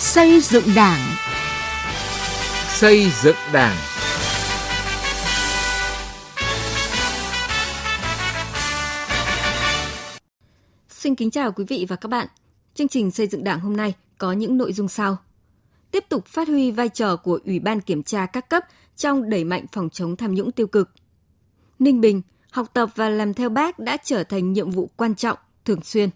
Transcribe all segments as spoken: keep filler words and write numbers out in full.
Xây dựng Đảng. Xây dựng Đảng. Xin kính chào quý vị và các bạn. Chương trình Xây dựng Đảng hôm nay có những nội dung sau. Tiếp tục phát huy vai trò của Ủy ban Kiểm tra các cấp trong đẩy mạnh phòng chống tham nhũng tiêu cực. Ninh Bình, học tập và làm theo Bác đã trở thành nhiệm vụ quan trọng, thường xuyên.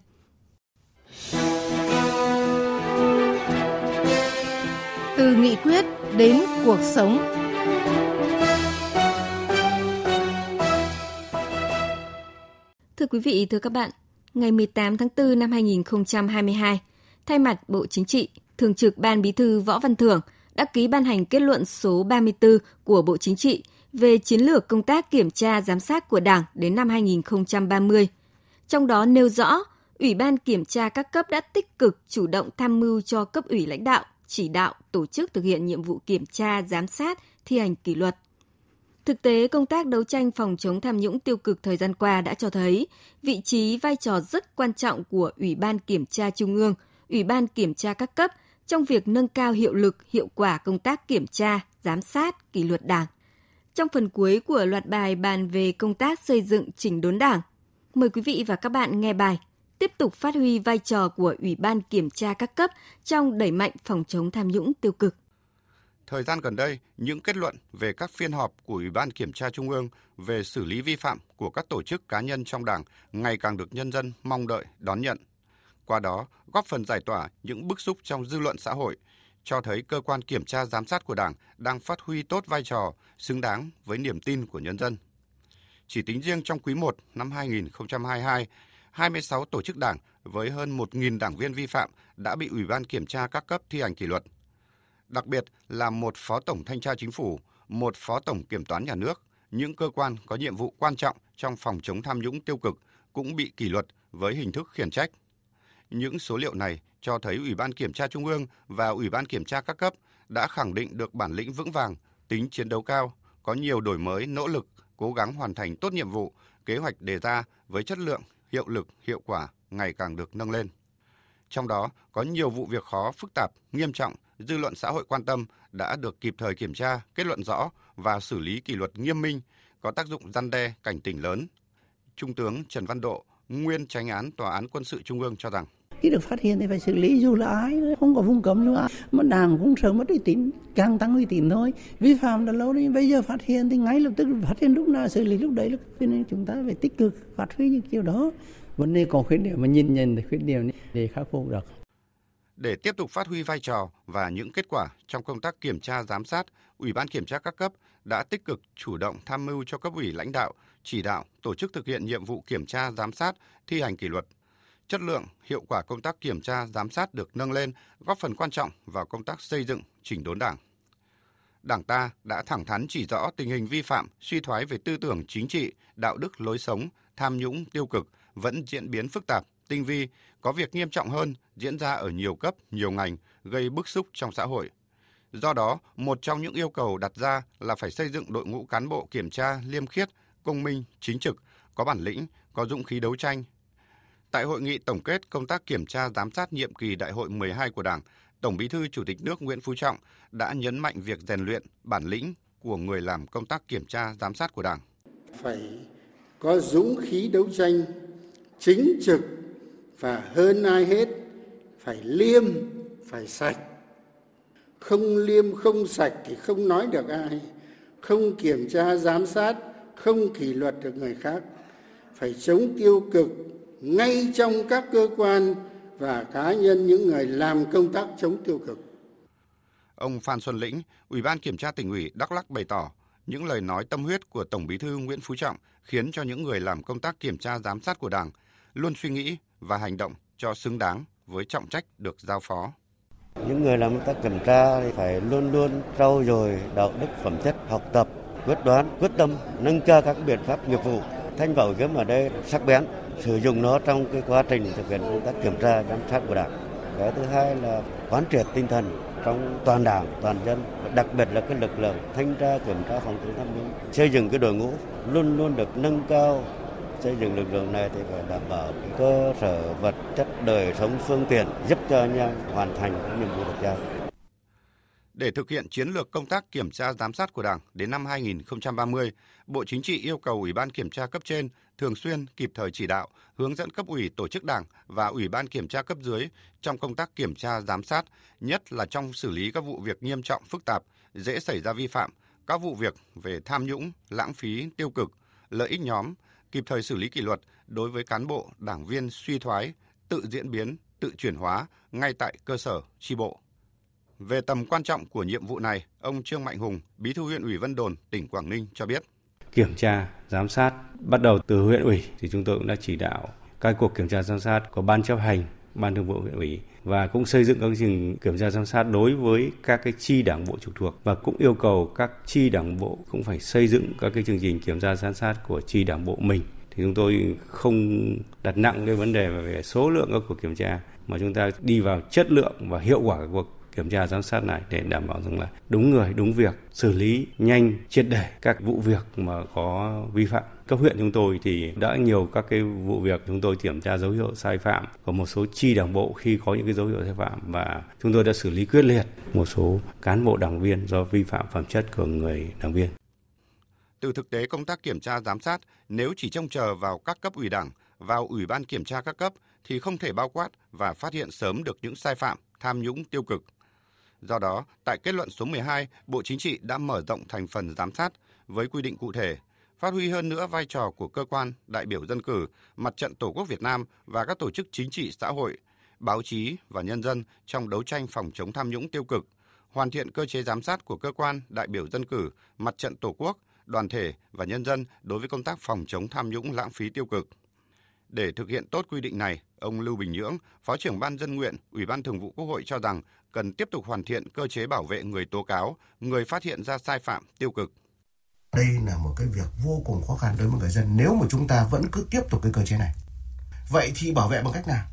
Từ nghị quyết đến cuộc sống. Thưa quý vị, thưa các bạn, ngày mười tám tháng tư năm hai nghìn không trăm hai mươi hai, thay mặt Bộ Chính trị, Thường trực Ban Bí thư Võ Văn Thưởng đã ký ban hành kết luận số ba mươi tư của Bộ Chính trị về chiến lược công tác kiểm tra giám sát của Đảng đến năm hai nghìn không trăm ba mươi. Trong đó nêu rõ, Ủy ban Kiểm tra các cấp đã tích cực chủ động tham mưu cho cấp ủy lãnh đạo, chỉ đạo, tổ chức thực hiện nhiệm vụ kiểm tra, giám sát, thi hành kỷ luật. Thực tế, công tác đấu tranh phòng chống tham nhũng tiêu cực thời gian qua đã cho thấy vị trí, vai trò rất quan trọng của Ủy ban Kiểm tra Trung ương, Ủy ban Kiểm tra các cấp trong việc nâng cao hiệu lực, hiệu quả công tác kiểm tra, giám sát, kỷ luật Đảng. Trong phần cuối của loạt bài bàn về công tác xây dựng chỉnh đốn Đảng, mời quý vị và các bạn nghe bài Tiếp tục phát huy vai trò của Ủy ban Kiểm tra các cấp trong đẩy mạnh phòng chống tham nhũng tiêu cực. Thời gian gần đây, những kết luận về các phiên họp của Ủy ban Kiểm tra Trung ương về xử lý vi phạm của các tổ chức cá nhân trong Đảng ngày càng được nhân dân mong đợi, đón nhận. Qua đó, góp phần giải tỏa những bức xúc trong dư luận xã hội, cho thấy cơ quan kiểm tra giám sát của Đảng đang phát huy tốt vai trò, xứng đáng với niềm tin của nhân dân. Chỉ tính riêng trong quý một năm hai nghìn không trăm hai mươi hai, hai mươi sáu tổ chức Đảng với hơn một nghìn đảng viên vi phạm đã bị Ủy ban Kiểm tra các cấp thi hành kỷ luật. Đặc biệt là một Phó Tổng Thanh tra Chính phủ, một Phó Tổng Kiểm toán Nhà nước, những cơ quan có nhiệm vụ quan trọng trong phòng chống tham nhũng tiêu cực cũng bị kỷ luật với hình thức khiển trách. Những số liệu này cho thấy Ủy ban Kiểm tra Trung ương và Ủy ban Kiểm tra các cấp đã khẳng định được bản lĩnh vững vàng, tính chiến đấu cao, có nhiều đổi mới, nỗ lực, cố gắng hoàn thành tốt nhiệm vụ, kế hoạch đề ra với chất lượng, hiệu lực, hiệu quả ngày càng được nâng lên. Trong đó, có nhiều vụ việc khó, phức tạp, nghiêm trọng, dư luận xã hội quan tâm đã được kịp thời kiểm tra, kết luận rõ và xử lý kỷ luật nghiêm minh, có tác dụng răn đe, cảnh tỉnh lớn. Trung tướng Trần Văn Độ, nguyên Chánh án Tòa án Quân sự Trung ương cho rằng khi được phát hiện thì phải xử lý, dù là ai không có vùng cấm, dù ai mà Đảng cũng sớm mất uy tín, càng tăng uy tín thôi. Vi phạm đã lâu đấy, bây giờ phát hiện thì ngay lập tức phát hiện, lúc nào xử lý lúc đấy. Cho nên chúng ta phải tích cực phát huy những điều đó. Vấn đề còn khuyết điểm mà nhìn nhận được khuyết điểm để khắc phục được. Để tiếp tục phát huy vai trò và những kết quả trong công tác kiểm tra giám sát, Ủy ban Kiểm tra các cấp đã tích cực chủ động tham mưu cho cấp ủy lãnh đạo, chỉ đạo, tổ chức thực hiện nhiệm vụ kiểm tra giám sát, thi hành kỷ luật. Chất lượng, hiệu quả công tác kiểm tra, giám sát được nâng lên, góp phần quan trọng vào công tác xây dựng, chỉnh đốn Đảng. Đảng ta đã thẳng thắn chỉ rõ tình hình vi phạm, suy thoái về tư tưởng chính trị, đạo đức lối sống, tham nhũng tiêu cực vẫn diễn biến phức tạp, tinh vi, có việc nghiêm trọng hơn diễn ra ở nhiều cấp, nhiều ngành, gây bức xúc trong xã hội. Do đó, một trong những yêu cầu đặt ra là phải xây dựng đội ngũ cán bộ kiểm tra liêm khiết, công minh, chính trực, có bản lĩnh, có dũng khí đấu tranh. Tại hội nghị tổng kết công tác kiểm tra giám sát nhiệm kỳ Đại hội mười hai của Đảng, Tổng Bí thư Chủ tịch nước Nguyễn Phú Trọng đã nhấn mạnh việc rèn luyện bản lĩnh của người làm công tác kiểm tra giám sát của Đảng. Phải có dũng khí đấu tranh, chính trực và hơn ai hết phải liêm, phải sạch. Không liêm không sạch thì không nói được ai, không kiểm tra giám sát, không kỷ luật được người khác. Phải chống tiêu cực ngay trong các cơ quan và cá nhân những người làm công tác chống tiêu cực. Ông Phan Xuân Lĩnh, Ủy ban Kiểm tra Tỉnh ủy Đắk Lắk bày tỏ những lời nói tâm huyết của Tổng Bí thư Nguyễn Phú Trọng khiến cho những người làm công tác kiểm tra giám sát của Đảng luôn suy nghĩ và hành động cho xứng đáng với trọng trách được giao phó. Những người làm công tác kiểm tra phải luôn luôn trau dồi đạo đức phẩm chất, học tập, quyết đoán, quyết tâm, nâng cao các biện pháp nghiệp vụ, thanh bảo kiếm ở đây sắc bén, sử dụng nó trong cái quá trình thực hiện công tác kiểm tra giám sát của Đảng. Cái thứ hai là quán triệt tinh thần trong toàn Đảng, toàn dân, đặc biệt là cái lực lượng thanh tra kiểm tra phòng chống tham nhũng, xây dựng cái đội ngũ luôn luôn được nâng cao xây dựng lực lượng này thì phải đảm bảo cơ sở vật chất, đời sống, phương tiện giúp cho anh em hoàn thành nhiệm vụ được giao. Để thực hiện chiến lược công tác kiểm tra giám sát của Đảng đến năm hai nghìn không trăm ba mươi, Bộ Chính trị yêu cầu Ủy ban Kiểm tra cấp trên thường xuyên kịp thời chỉ đạo, hướng dẫn cấp ủy tổ chức Đảng và Ủy ban Kiểm tra cấp dưới trong công tác kiểm tra giám sát, nhất là trong xử lý các vụ việc nghiêm trọng phức tạp, dễ xảy ra vi phạm, các vụ việc về tham nhũng, lãng phí, tiêu cực, lợi ích nhóm, kịp thời xử lý kỷ luật đối với cán bộ, đảng viên suy thoái, tự diễn biến, tự chuyển hóa ngay tại cơ sở, chi bộ. Về tầm quan trọng của nhiệm vụ này, ông Trương Mạnh Hùng, Bí thư huyện ủy Vân Đồn, tỉnh Quảng Ninh cho biết. Kiểm tra, giám sát bắt đầu từ huyện ủy thì chúng tôi cũng đã chỉ đạo các cuộc kiểm tra giám sát của ban chấp hành, ban thường vụ huyện ủy và cũng xây dựng các chương kiểm tra giám sát đối với các cái chi đảng bộ trực thuộc và cũng yêu cầu các chi đảng bộ cũng phải xây dựng các cái chương trình kiểm tra giám sát của chi đảng bộ mình. Thì chúng tôi không đặt nặng cái vấn đề về số lượng các cuộc kiểm tra mà chúng ta đi vào chất lượng và hiệu quả của cuộc kiểm tra giám sát này để đảm bảo rằng là đúng người, đúng việc, xử lý nhanh, triệt để các vụ việc mà có vi phạm. Cấp huyện chúng tôi thì đã nhiều các cái vụ việc chúng tôi kiểm tra dấu hiệu sai phạm của một số chi đảng bộ khi có những cái dấu hiệu sai phạm và chúng tôi đã xử lý quyết liệt một số cán bộ đảng viên do vi phạm phẩm chất của người đảng viên. Từ thực tế công tác kiểm tra giám sát, nếu chỉ trông chờ vào các cấp ủy Đảng, vào Ủy ban Kiểm tra các cấp thì không thể bao quát và phát hiện sớm được những sai phạm, tham nhũng, tiêu cực. Do đó, tại kết luận số mười hai, Bộ Chính trị đã mở rộng thành phần giám sát với quy định cụ thể, phát huy hơn nữa vai trò của cơ quan, đại biểu dân cử, Mặt trận Tổ quốc Việt Nam và các tổ chức chính trị xã hội, báo chí và nhân dân trong đấu tranh phòng chống tham nhũng tiêu cực, hoàn thiện cơ chế giám sát của cơ quan, đại biểu dân cử, Mặt trận Tổ quốc, đoàn thể và nhân dân đối với công tác phòng chống tham nhũng lãng phí tiêu cực. Để thực hiện tốt quy định này, ông Lưu Bình Nhưỡng, Phó trưởng Ban Dân nguyện, Ủy ban Thường vụ Quốc hội cho rằng cần tiếp tục hoàn thiện cơ chế bảo vệ người tố cáo, người phát hiện ra sai phạm tiêu cực. Đây là một cái việc vô cùng khó khăn đối với người dân nếu mà chúng ta vẫn cứ tiếp tục cái cơ chế này. Vậy thì bảo vệ bằng cách nào?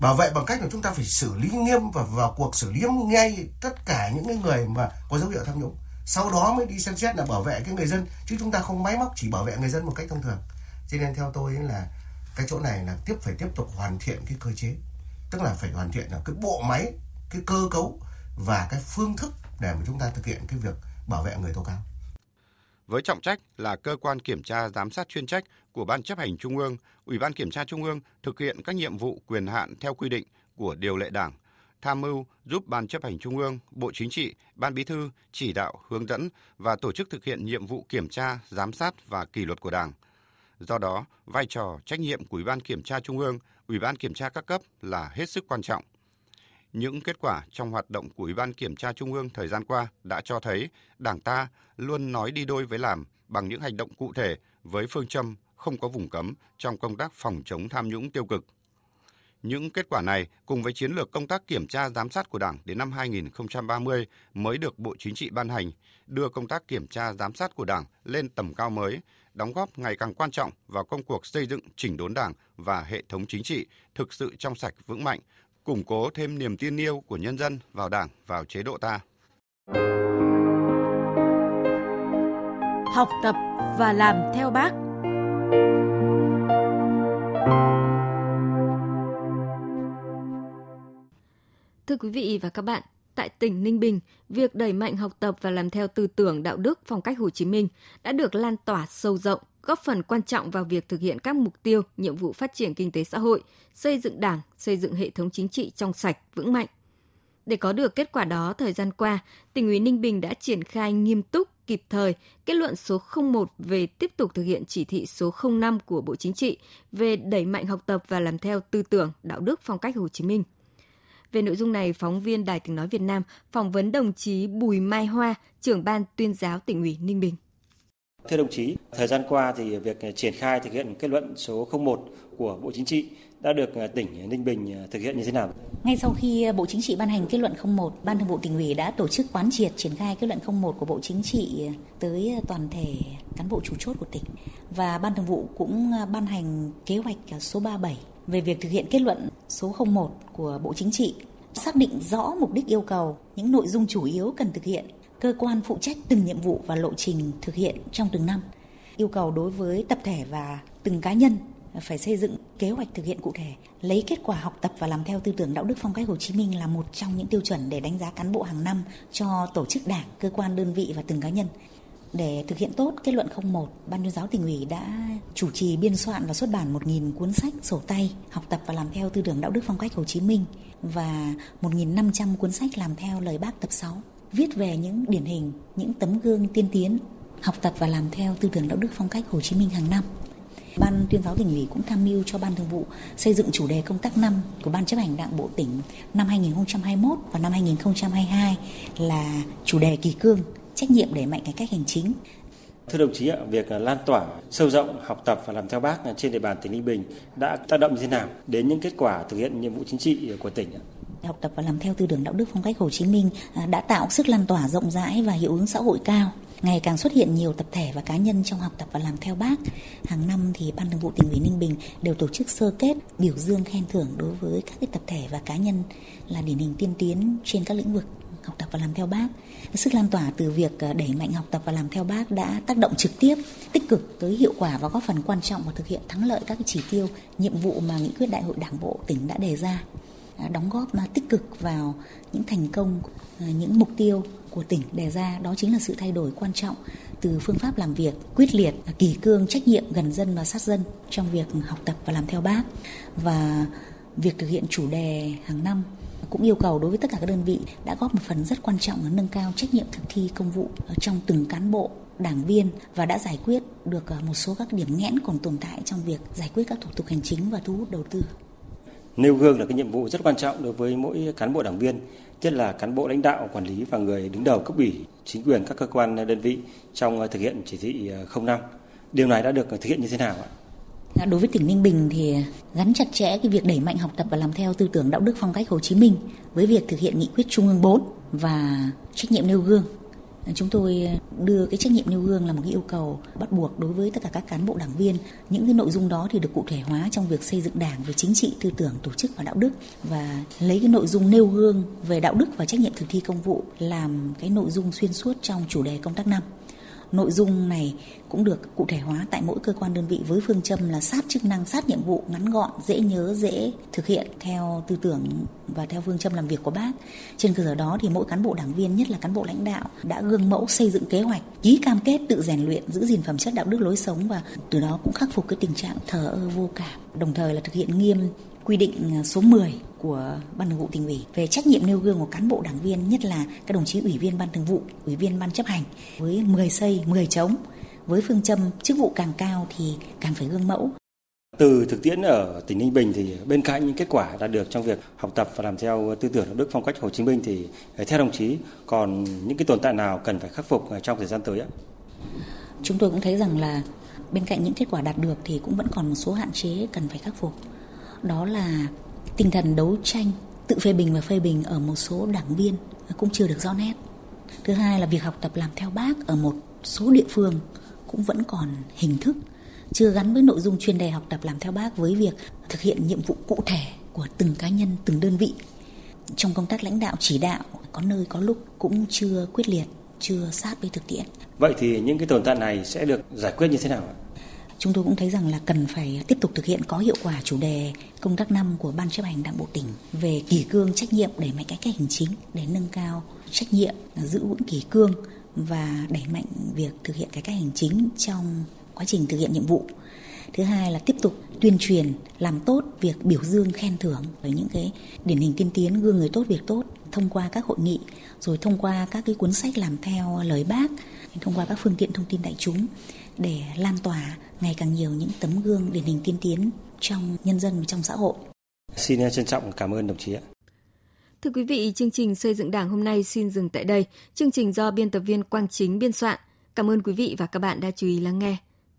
Bảo vệ bằng cách là chúng ta phải xử lý nghiêm và vào cuộc xử lý ngay tất cả những người mà có dấu hiệu tham nhũng. Sau đó mới đi xem xét là bảo vệ cái người dân, chứ chúng ta không máy móc chỉ bảo vệ người dân một cách thông thường. Cho nên theo tôi là cái chỗ này là tiếp phải tiếp tục hoàn thiện cái cơ chế, tức là phải hoàn thiện là cái bộ máy, cái cơ cấu và cái phương thức để mà chúng ta thực hiện cái việc bảo vệ người tố cáo. Với trọng trách là cơ quan kiểm tra giám sát chuyên trách của Ban Chấp hành Trung ương, Ủy ban Kiểm tra Trung ương thực hiện các nhiệm vụ quyền hạn theo quy định của điều lệ Đảng, tham mưu giúp Ban Chấp hành Trung ương, Bộ Chính trị, Ban Bí thư chỉ đạo, hướng dẫn và tổ chức thực hiện nhiệm vụ kiểm tra, giám sát và kỷ luật của Đảng. Do đó, vai trò, trách nhiệm của Ủy ban Kiểm tra Trung ương, Ủy ban Kiểm tra các cấp là hết sức quan trọng. Những kết quả trong hoạt động của Ủy ban Kiểm tra Trung ương thời gian qua đã cho thấy Đảng ta luôn nói đi đôi với làm bằng những hành động cụ thể với phương châm không có vùng cấm trong công tác phòng chống tham nhũng tiêu cực. Những kết quả này cùng với chiến lược công tác kiểm tra giám sát của Đảng đến năm hai nghìn không trăm ba mươi mới được Bộ Chính trị ban hành, đưa công tác kiểm tra giám sát của Đảng lên tầm cao mới, đóng góp ngày càng quan trọng vào công cuộc xây dựng chỉnh đốn Đảng và hệ thống chính trị thực sự trong sạch vững mạnh, củng cố thêm niềm tin yêu của nhân dân vào Đảng, vào chế độ ta. Học tập và làm theo Bác. Thưa quý vị và các bạn, tại tỉnh Ninh Bình, việc đẩy mạnh học tập và làm theo tư tưởng đạo đức phong cách Hồ Chí Minh đã được lan tỏa sâu rộng, góp phần quan trọng vào việc thực hiện các mục tiêu, nhiệm vụ phát triển kinh tế xã hội, xây dựng Đảng, xây dựng hệ thống chính trị trong sạch, vững mạnh. Để có được kết quả đó, thời gian qua, tỉnh ủy Ninh Bình đã triển khai nghiêm túc, kịp thời kết luận số không một về tiếp tục thực hiện chỉ thị số không năm của Bộ Chính trị về đẩy mạnh học tập và làm theo tư tưởng đạo đức phong cách Hồ Chí Minh. Về nội dung này, phóng viên Đài Tiếng nói Việt Nam phỏng vấn đồng chí Bùi Mai Hoa, trưởng ban tuyên giáo tỉnh ủy Ninh Bình. Thưa đồng chí, thời gian qua thì việc triển khai thực hiện kết luận số không một của Bộ Chính trị đã được tỉnh Ninh Bình thực hiện như thế nào? Ngay sau khi Bộ Chính trị ban hành kết luận không một, Ban Thường vụ Tỉnh ủy đã tổ chức quán triệt triển khai kết luận không một của Bộ Chính trị tới toàn thể cán bộ chủ chốt của tỉnh. Và Ban Thường vụ cũng ban hành kế hoạch số ba mươi bảy về việc thực hiện kết luận số không một của Bộ Chính trị, xác định rõ mục đích yêu cầu, những nội dung chủ yếu cần thực hiện, cơ quan phụ trách từng nhiệm vụ và lộ trình thực hiện trong từng năm. Yêu cầu đối với tập thể và từng cá nhân phải xây dựng kế hoạch thực hiện cụ thể, lấy kết quả học tập và làm theo tư tưởng đạo đức phong cách Hồ Chí Minh là một trong những tiêu chuẩn để đánh giá cán bộ hàng năm cho tổ chức đảng, cơ quan, đơn vị và từng cá nhân. Để thực hiện tốt kết luận không một, Ban Tuyên giáo Tỉnh ủy đã chủ trì biên soạn và xuất bản một nghìn cuốn sách, sổ tay học tập và làm theo tư tưởng đạo đức phong cách Hồ Chí Minh và một nghìn năm trăm cuốn sách làm theo lời Bác tập sáu, viết về những điển hình, những tấm gương tiên tiến học tập và làm theo tư tưởng đạo đức phong cách Hồ Chí Minh hàng năm. Ban Tuyên giáo Tỉnh ủy cũng tham mưu cho Ban Thường vụ xây dựng chủ đề công tác năm của Ban Chấp hành Đảng bộ tỉnh năm hai nghìn không trăm hai mươi mốt và năm hai nghìn không trăm hai mươi hai là chủ đề kỳ cương, trách nhiệm đẩy mạnh cải cách hành chính. Thưa đồng chí ạ, việc lan tỏa, sâu rộng học tập và làm theo Bác trên địa bàn tỉnh Ninh Bình đã tác động như thế nào đến những kết quả thực hiện nhiệm vụ chính trị của tỉnh ạ? Học tập và làm theo tư tưởng đạo đức phong cách Hồ Chí Minh đã tạo sức lan tỏa rộng rãi và hiệu ứng xã hội cao. Ngày càng xuất hiện nhiều tập thể và cá nhân trong học tập và làm theo Bác. Hàng năm thì Ban Thường vụ Tỉnh ủy Ninh Bình đều tổ chức sơ kết, biểu dương khen thưởng đối với các cái tập thể và cá nhân là điển hình tiên tiến trên các lĩnh vực học tập và làm theo Bác. Sức lan tỏa từ việc đẩy mạnh học tập và làm theo Bác đã tác động trực tiếp, tích cực tới hiệu quả và góp phần quan trọng vào thực hiện thắng lợi các chỉ tiêu, nhiệm vụ mà Nghị quyết Đại hội Đảng bộ tỉnh đã đề ra, đóng góp mà tích cực vào những thành công, những mục tiêu của tỉnh đề ra. Đó chính là sự thay đổi quan trọng từ phương pháp làm việc quyết liệt, kỳ cương, trách nhiệm, gần dân và sát dân trong việc học tập và làm theo Bác. Và việc thực hiện chủ đề hàng năm cũng yêu cầu đối với tất cả các đơn vị đã góp một phần rất quan trọng là nâng cao trách nhiệm thực thi công vụ trong từng cán bộ, đảng viên và đã giải quyết được một số các điểm nghẽn còn tồn tại trong việc giải quyết các thủ tục hành chính và thu hút đầu tư. Nêu gương là cái nhiệm vụ rất quan trọng đối với mỗi cán bộ đảng viên, nhất là cán bộ lãnh đạo, quản lý và người đứng đầu cấp ủy, chính quyền các cơ quan đơn vị trong thực hiện chỉ thị không năm. Điều này đã được thực hiện như thế nào ạ? Đối với tỉnh Ninh Bình thì gắn chặt chẽ cái việc đẩy mạnh học tập và làm theo tư tưởng đạo đức phong cách Hồ Chí Minh với việc thực hiện nghị quyết Trung ương bốn và trách nhiệm nêu gương. Chúng tôi đưa cái trách nhiệm nêu gương là một cái yêu cầu bắt buộc đối với tất cả các cán bộ đảng viên. Những cái nội dung đó thì được cụ thể hóa trong việc xây dựng đảng về chính trị, tư tưởng, tổ chức và đạo đức, và lấy cái nội dung nêu gương về đạo đức và trách nhiệm thực thi công vụ làm cái nội dung xuyên suốt trong chủ đề công tác năm. Nội dung này cũng được cụ thể hóa tại mỗi cơ quan đơn vị với phương châm là sát chức năng, sát nhiệm vụ, ngắn gọn, dễ nhớ, dễ thực hiện theo tư tưởng và theo phương châm làm việc của Bác. Trên cơ sở đó thì mỗi cán bộ đảng viên, nhất là cán bộ lãnh đạo, đã gương mẫu xây dựng kế hoạch, ký cam kết tự rèn luyện, giữ gìn phẩm chất đạo đức lối sống và từ đó cũng khắc phục cái tình trạng thờ ơ vô cảm. Đồng thời là thực hiện nghiêm quy định số mười của Ban Thường vụ Tỉnh ủy về trách nhiệm nêu gương của cán bộ đảng viên, nhất là các đồng chí ủy viên Ban Thường vụ, ủy viên Ban Chấp hành, với mười xây, mười chống, với phương châm chức vụ càng cao thì càng phải gương mẫu. Từ thực tiễn ở tỉnh Ninh Bình thì bên cạnh những kết quả đạt được trong việc học tập và làm theo tư tưởng đạo đức phong cách Hồ Chí Minh thì theo đồng chí còn những cái tồn tại nào cần phải khắc phục trong thời gian tới ạ? Chúng tôi cũng thấy rằng là bên cạnh những kết quả đạt được thì cũng vẫn còn một số hạn chế cần phải khắc phục. Đó là tinh thần đấu tranh, tự phê bình và phê bình ở một số đảng viên cũng chưa được rõ nét. Thứ hai là việc học tập làm theo Bác ở một số địa phương cũng vẫn còn hình thức, chưa gắn với nội dung chuyên đề học tập làm theo Bác với việc thực hiện nhiệm vụ cụ thể của từng cá nhân, từng đơn vị. Trong công tác lãnh đạo chỉ đạo, có nơi có lúc cũng chưa quyết liệt, chưa sát với thực tiễn. Vậy thì những cái tồn tại này sẽ được giải quyết như thế nào ạ? Chúng tôi cũng thấy rằng là cần phải tiếp tục thực hiện có hiệu quả chủ đề công tác năm của Ban Chấp hành Đảng bộ tỉnh về kỷ cương, trách nhiệm, đẩy mạnh cải cách hành chính để nâng cao trách nhiệm, giữ vững kỷ cương và đẩy mạnh việc thực hiện cải cách hành chính trong quá trình thực hiện nhiệm vụ. Thứ hai là tiếp tục tuyên truyền, làm tốt việc biểu dương khen thưởng với những cái điển hình tiên tiến, gương người tốt việc tốt thông qua các hội nghị, rồi thông qua các cái cuốn sách làm theo lời Bác, thông qua các phương tiện thông tin đại chúng để lan tỏa ngày càng nhiều những tấm gương điển hình tiên tiến trong nhân dân và trong xã hội. Xin trân trọng cảm ơn đồng chí ạ. Thưa quý vị, chương trình Xây dựng Đảng hôm nay xin dừng tại đây. Chương trình do biên tập viên Quang Chính biên soạn. Cảm ơn quý vị và các bạn đã chú ý lắng nghe.